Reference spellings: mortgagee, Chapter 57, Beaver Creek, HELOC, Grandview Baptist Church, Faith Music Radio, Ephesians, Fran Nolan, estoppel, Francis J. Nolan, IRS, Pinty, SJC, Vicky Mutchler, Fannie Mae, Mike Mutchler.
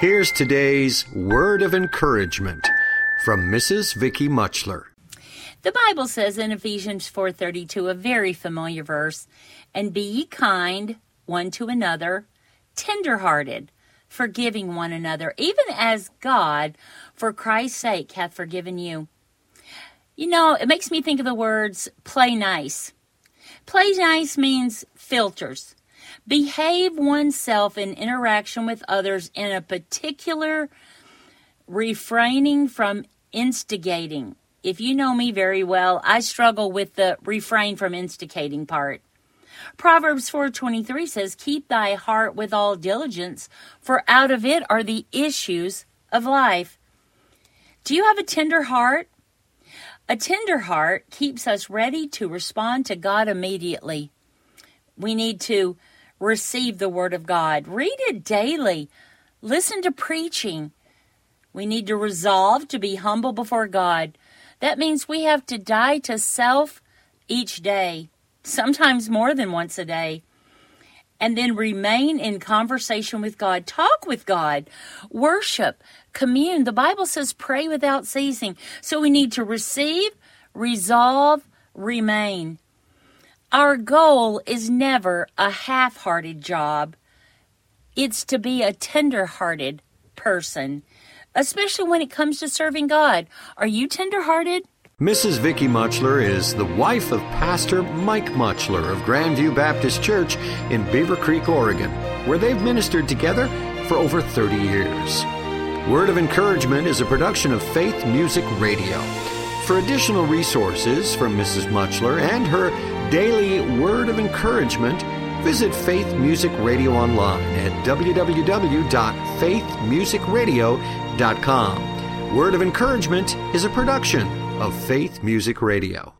Here's today's word of encouragement from Mrs. Vicky Mutchler. The Bible says in Ephesians 4:32, a very familiar verse, "And be ye kind one to another, tender-hearted, forgiving one another, even as God, for Christ's sake, hath forgiven you." You know, it makes me think of the words, play nice. Play nice means filters. Behave oneself in interaction with others in a particular, refraining from instigating. If you know me very well, I struggle with the refrain from instigating part. Proverbs 4:23 says, "Keep thy heart with all diligence, for out of it are the issues of life." Do you have a tender heart? A tender heart keeps us ready to respond to God immediately. We need to receive the Word of God. Read it daily. Listen to preaching. We need to resolve to be humble before God. That means we have to die to self each day, sometimes more than once a day, and then remain in conversation with God. Talk with God. Worship. Commune. The Bible says pray without ceasing. So we need to receive, resolve, remain. Our goal is never a half-hearted job. It's to be a tender-hearted person, especially when it comes to serving God. Are you tender-hearted? Mrs. Vicky Mutchler is the wife of Pastor Mike Mutchler of Grandview Baptist Church in Beaver Creek, Oregon, where they've ministered together for over 30 years. Word of Encouragement is a production of Faith Music Radio. For additional resources from Mrs. Mutchler and her daily Word of Encouragement, visit Faith Music Radio online at www.faithmusicradio.com. Word of Encouragement is a production of Faith Music Radio.